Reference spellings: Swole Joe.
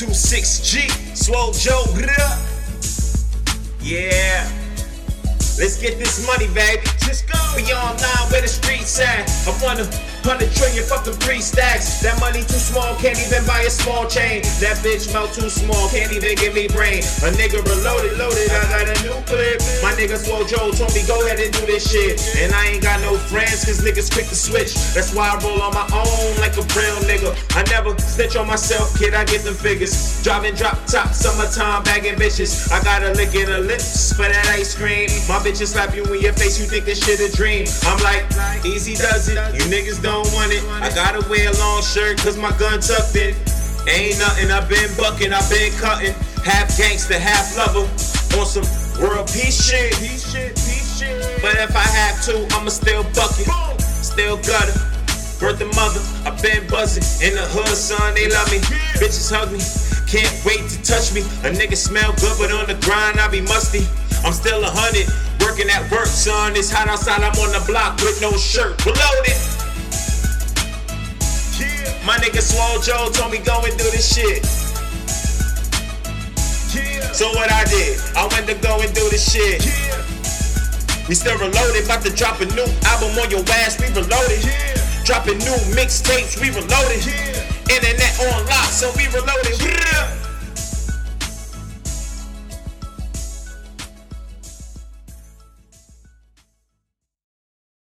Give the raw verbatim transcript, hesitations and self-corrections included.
twenty-six G, Swole Joe. Yeah, let's get this money, baby. Just go. We online where the streets at. I want a hundred trillion, fuck them three stacks. That money too small, can't even buy a small chain. That bitch mouth too small, can't even give me brain. A nigga reloaded, loaded, I got a new clip. My nigga Swole Joe told me go ahead and do this shit. And I ain't got no friends, cause niggas quick to switch. That's why I roll on my own like a real nigga. I never snitch on myself, kid, I get them figures. Driving drop top, summertime, bagging bitches. I got a lick in her lips for that ice cream. My bitches slap you in your face, you think this shit a dream. I'm like, easy does it, you niggas don't want it. I gotta wear a long shirt, cause my gun tucked in. Ain't nothing, I've been bucking, I've been cutting. Half gangster, half lover, on some world peace shit. But if I have to, I'ma still buck it, still gutter. Birth the mother, I been buzzing. In the hood, son, they love me. Bitches hug me, can't wait to touch me. A nigga smell good, but on the grind, I be musty. I'm still a hundred, working at work, son. It's hot outside, I'm on the block with no shirt. We're loaded. My nigga Swole Joe told me go and do this shit. So what I did, I went to go and do this shit. We still reloaded, about to drop a new album on your ass, we reloaded. Dropping new mixtapes, we reloaded. Yeah. Internet on lock, so we reloaded.